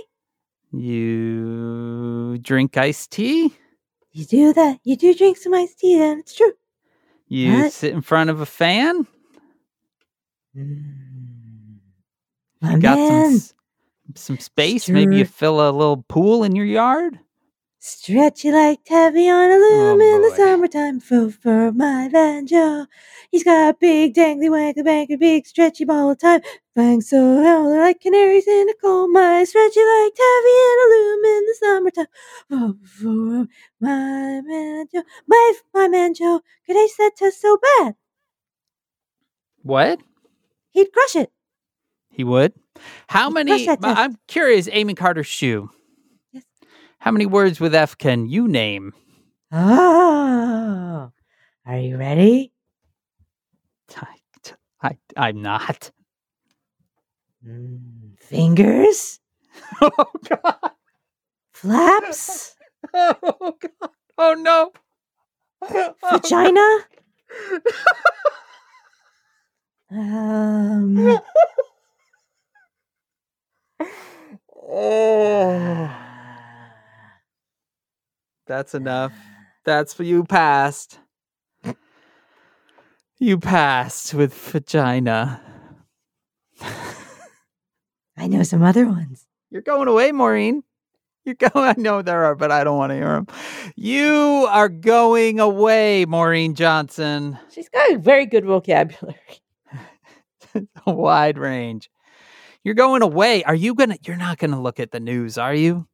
You drink iced tea? You do that. You do drink some iced tea, then. It's true. You sit in front of a fan? My you got man. Some space. Sure. Maybe you fill a little pool in your yard? Stretchy like Tavy on a loom in the summertime. Fro for my Van Joe. He's got a big dangly wankly banker, big stretchy ball of time. Flying so hell like canaries in a coal mine. Stretchy like Tavy on a loom in the summertime. Fro for my man Joe. My man Joe could ace that test so bad. What? He'd crush it. He would? How many? I'm curious, Amy Carter's shoe. How many words with F can you name? Oh, are you ready? I'm not. Fingers? Oh, God. Flaps? Oh, God. Oh, no. Vagina? Oh. That's enough. That's what you passed. You passed with vagina. I know some other ones. You're going away, Maureen. You're going. I know there are, but I don't want to hear them. You are going away, Maureen Johnson. She's got a very good vocabulary. A wide range. You're going away. Are you gonna? You're not gonna look at the news, are you?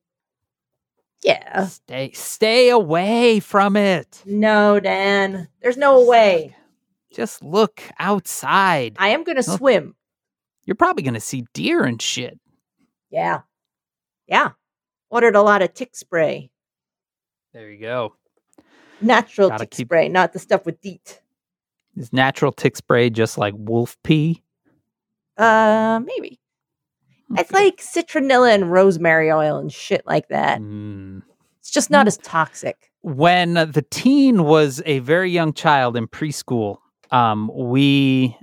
Yeah. Stay away from it. No, Dan. There's no way. Just look outside. I am going to swim. You're probably going to see deer and shit. Yeah. Yeah. Ordered a lot of tick spray. There you go. Natural spray, not the stuff with DEET. Is natural tick spray just like wolf pee? Maybe. Okay. It's like citronella and rosemary oil and shit like that. It's just not as toxic. When the teen was a very young child in preschool, he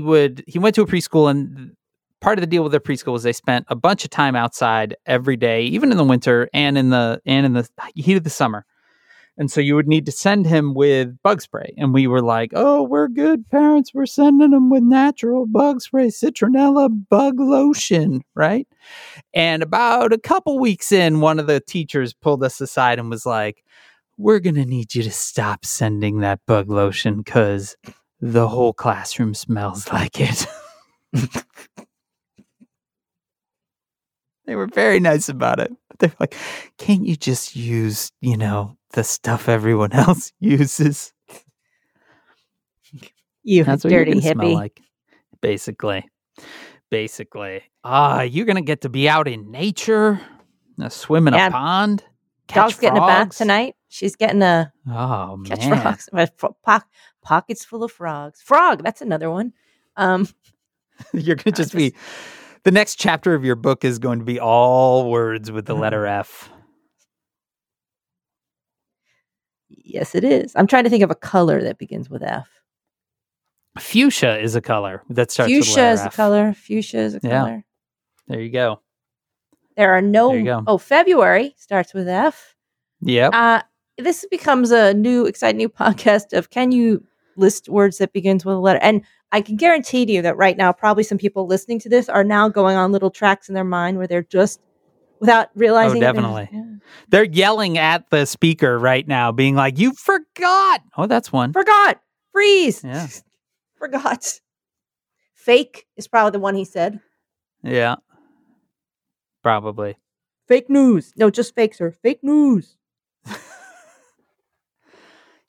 went to a preschool and part of the deal with their preschool is they spent a bunch of time outside every day, even in the winter and in the heat of the summer. And so you would need to send him with bug spray. And we were like, oh, we're good parents. We're sending him with natural bug spray, citronella bug lotion, right? And about a couple weeks in, one of the teachers pulled us aside and was like, we're going to need you to stop sending that bug lotion because the whole classroom smells like it. They were very nice about it. But they're like, can't you just use, the stuff everyone else uses? You That's dirty what hippie. Smell like, basically. You're going to get to be out in nature, swim in a pond, catch frogs. Dog's getting a bath tonight. She's getting a catch frogs. Pockets full of frogs. Frog, that's another one. You're going to just be... The next chapter of your book is going to be all words with the letter F. Yes, it is. I'm trying to think of a color that begins with F. Fuchsia is a color that starts with the letter F. Fuchsia is a color. There you go. There are no... There you go. Oh, February starts with F. Yep. This becomes a new, exciting new podcast of can you list words that begins with a letter? And I can guarantee you that right now, probably some people listening to this are now going on little tracks in their mind where they're just without realizing. Oh, definitely. They're yelling at the speaker right now, being like, you forgot. Oh, that's one. Forgot. Freeze. Yeah. Forgot. Fake is probably the one he said. Yeah. Probably. Fake news. No, just fake, sir. Fake news.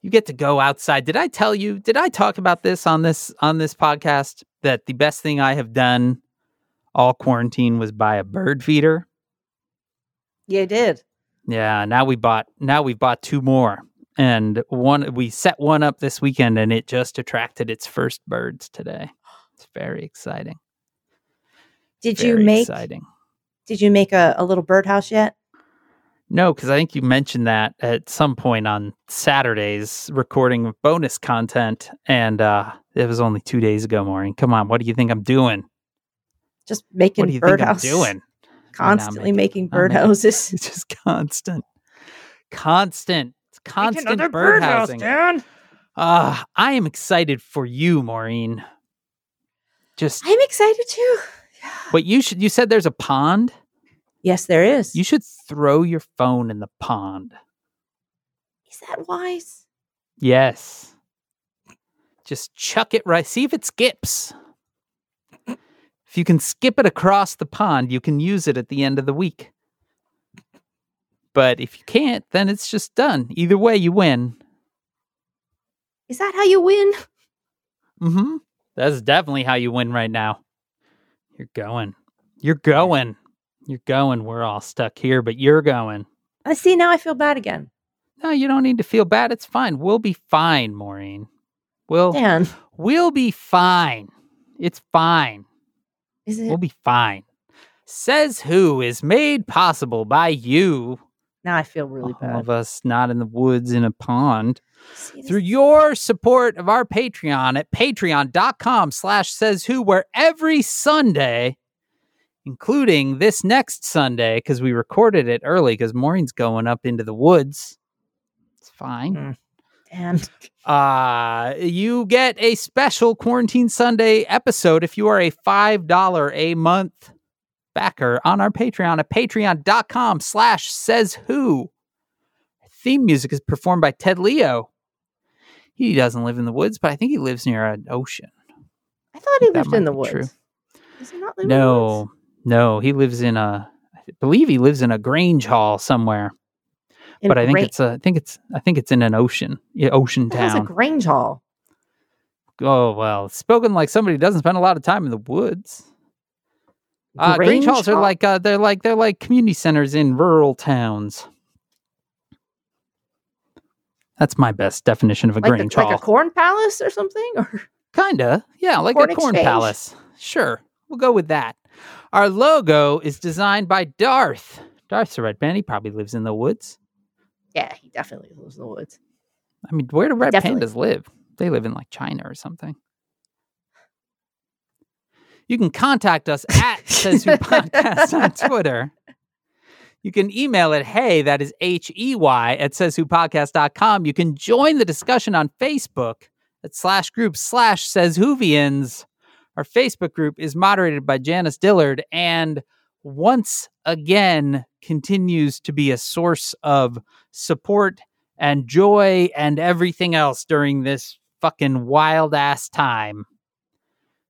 You get to go outside. Did I tell you? Did I talk about this on this podcast that the best thing I have done all quarantine was buy a bird feeder? Yeah, I did. Yeah, now we've bought two more. And we set one up this weekend and it just attracted its first birds today. It's very exciting. Did you make a little birdhouse yet? No, because I think you mentioned that at some point on Saturday's recording of bonus content, and it was only 2 days ago, Maureen. Come on, what do you think I'm doing? Just making birdhouses. Constantly making birdhouses. It's just constant. It's constant birdhousing. Dan. I am excited for you, Maureen. I'm excited too. Yeah. But you said there's a pond? Yes, there is. You should throw your phone in the pond. Is that wise? Yes. Just chuck it right. See if it skips. If you can skip it across the pond, you can use it at the end of the week. But if you can't, then it's just done. Either way, you win. Is that how you win? Mm-hmm. That's definitely how you win right now. You're going. You're going. We're all stuck here, but you're going. I see. Now I feel bad again. No, you don't need to feel bad. It's fine. We'll be fine, Maureen. We'll be fine. It's fine. Is it? We'll be fine. Says who is made possible by you. Now I feel really bad. All of us not in the woods in a pond. Through your support of our Patreon at patreon.com/sayswho, where every Sunday... including this next Sunday, because we recorded it early, because Maureen's going up into the woods. It's fine. And you get a special Quarantine Sunday episode if you are a $5 a month backer on our Patreon at patreon.com/sayswho. Our theme music is performed by Ted Leo. He doesn't live in the woods, but I think he lives near an ocean. I thought he lived in the woods. True. Does he not live in the woods? No, he lives in I believe he lives in a Grange hall somewhere. I think it's in an ocean. Yeah, ocean town. That's a Grange hall. Oh, well, spoken like somebody who doesn't spend a lot of time in the woods. Grange halls are like they're like community centers in rural towns. That's my best definition of a Grange hall. Like a corn palace or something, or kinda. Yeah, like a corn palace. Sure. We'll go with that. Our logo is designed by Darth. Darth's a red band. He probably lives in the woods. Yeah, he definitely lives in the woods. I mean, where do red pandas live? They live in China or something. You can contact us at Says Who Podcast on Twitter. You can email at hey, that is HEY at sayswhopodcast.com. You can join the discussion on Facebook at /group/sayswhovians. Our Facebook group is moderated by Janice Dillard and once again continues to be a source of support and joy and everything else during this fucking wild ass time.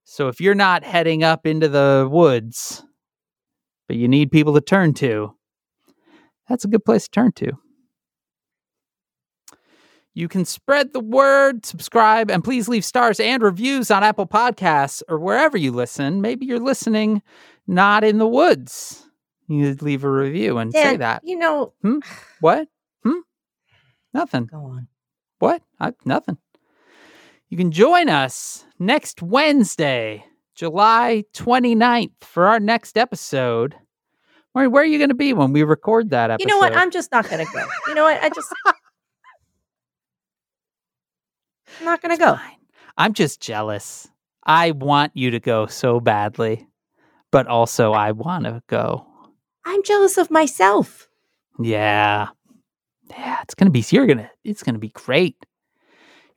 So if you're not heading up into the woods, but you need people to turn to, that's a good place to turn to. You can spread the word, subscribe, and please leave stars and reviews on Apple Podcasts or wherever you listen. Maybe you're listening not in the woods. You need to leave a review and Dan, say that. You know... What? Nothing. Go on. What? Nothing. You can join us next Wednesday, July 29th, for our next episode. Maureen, where are you going to be when we record that episode? You know what? I'm just not going to go. You know what? I'm not going to go. Fine. I'm just jealous. I want you to go so badly, but also I want to go. I'm jealous of myself. Yeah, it's gonna be great.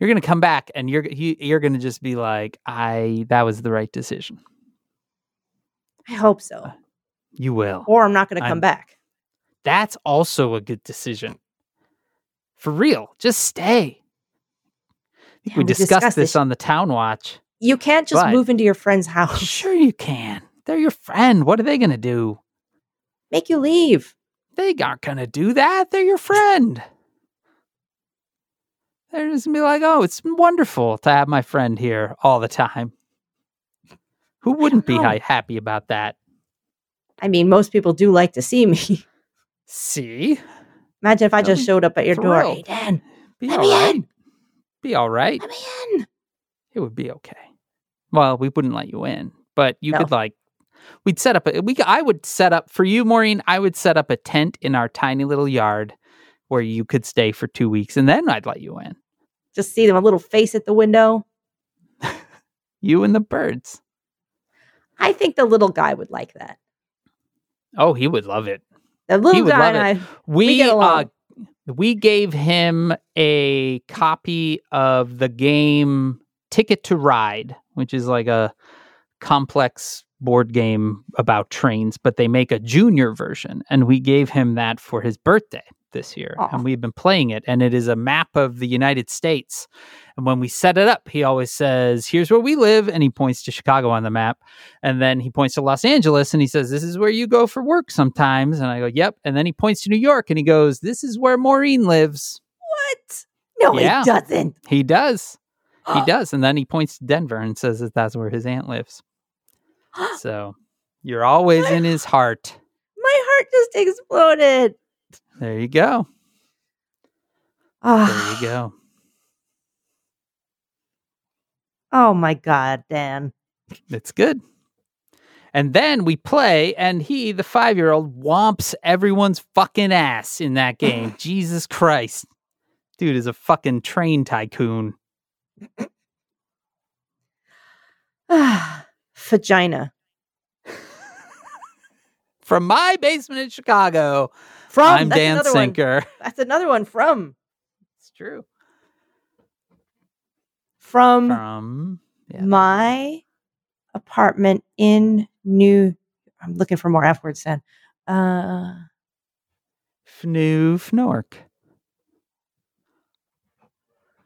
You're gonna come back and you're gonna just be like, that was the right decision. I hope so. You will. Or I'm not gonna come back. That's also a good decision. For real. Just stay. Yeah, we discussed this on the Town Watch. You can't just move into your friend's house. Sure you can. They're your friend. What are they gonna do? Make you leave. They aren't going to do that. They're your friend. They're just going to be like, oh, it's wonderful to have my friend here all the time. Who wouldn't be happy about that? I mean, most people do like to see me. See? Imagine if I just showed up at your door. Hey, Dan, let me in. It would be okay. Well, we wouldn't let you in, but you could We'd set up I would set up for you, Maureen. I would set up a tent in our tiny little yard where you could stay for 2 weeks and then I'd let you in. Just see them a little face at the window. You and the birds. I think the little guy would like that. Oh, he would love it. The little guy and I, we get along. We gave him a copy of the game Ticket to Ride, which is like a complex board game about trains, but they make a junior version, and we gave him that for his birthday this year. Aww. And we've been playing it, and it is a map of the United States, and when we set it up, he always says, here's where we live, and he points to Chicago on the map, and then he points to Los Angeles, and he says, this is where you go for work sometimes, and I go, yep, and then he points to New York, and he goes, this is where Maureen lives. What? No, yeah. He doesn't. He does. He does, and then he points to Denver and says that that's where his aunt lives. So, you're always in his heart. My heart just exploded. There you go. There you go. Oh my God, Dan. It's good. And then we play, and he, the 5-year-old, whomps everyone's fucking ass in that game. Jesus Christ. Dude is a fucking train tycoon. Vagina. From my basement in Chicago. I'm Dan Sinker. That's another one from. It's true. From my apartment in New. I'm looking for more F words, Dan. Fnoo Fnork.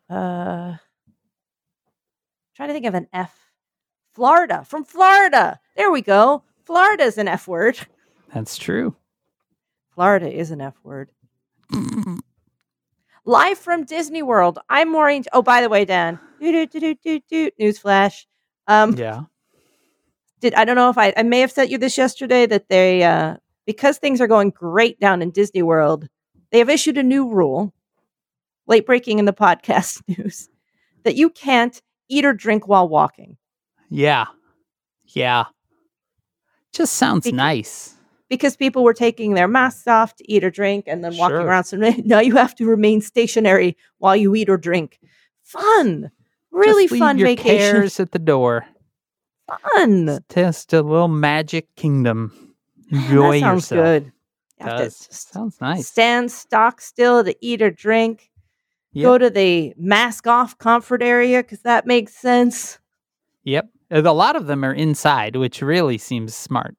Trying to think of an F. Florida, from Florida. There we go. Florida's an F word. That's true. Florida is an F word. Live from Disney World. I'm Maureen. Oh, by the way, Dan. Newsflash. Yeah. I don't know if I may have sent you this yesterday that they, because things are going great down in Disney World, they have issued a new rule, late breaking in the podcast news, that you can't eat or drink while walking. Yeah. Just sounds nice. Because people were taking their masks off to eat or drink and then walking around. So now you have to remain stationary while you eat or drink. Fun. Really fun vacation. Just leave your cares at the door. fun. Let's test a little Magic Kingdom. Enjoy yourself. Sounds good. Sounds nice. Stand stock still to eat or drink. Yep. Go to the mask off comfort area because that makes sense. Yep. A lot of them are inside, which really seems smart.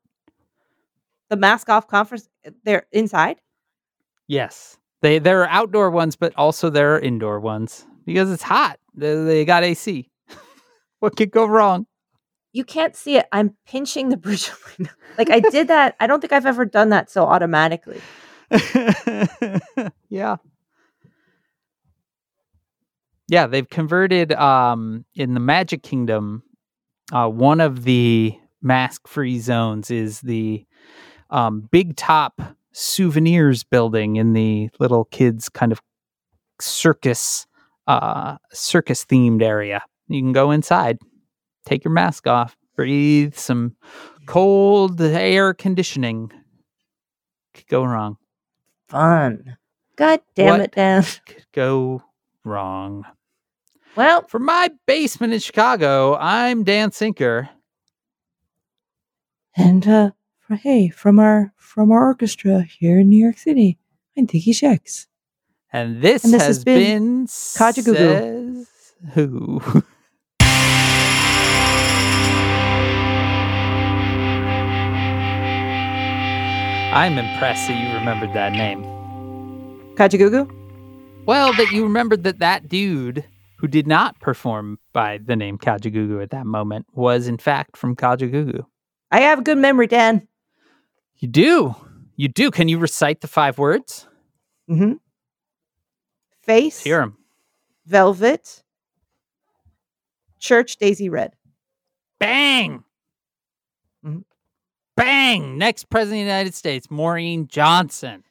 The mask off conference, they're inside? Yes. There are outdoor ones, but also there are indoor ones because it's hot. They got AC. What could go wrong? You can't see it. I'm pinching the bridge of my nose. Like I did that. I don't think I've ever done that so automatically. Yeah. Yeah, they've converted in the Magic Kingdom, one of the mask-free zones is the Big Top Souvenirs building in the little kids kind of circus-themed area. You can go inside, take your mask off, breathe some cold air conditioning. Could go wrong. Fun. God damn what it, Dan. Could go wrong. Well, from my basement in Chicago, I'm Dan Sinker. And from our orchestra here in New York City, I'm Vicki Jaxx. And this has been Kajagoogoo. Who? I'm impressed that you remembered that name. Kajagoogoo? Well, that you remembered that dude who did not perform by the name Kajagoogoo at that moment was, in fact, from Kajagoogoo. I have a good memory, Dan. You do? You do? Can you recite the 5 words? Mm-hmm. Face. Let's hear 'em. Velvet. Church Daisy Red. Bang! Mm-hmm. Bang! Next president of the United States, Maureen Johnson.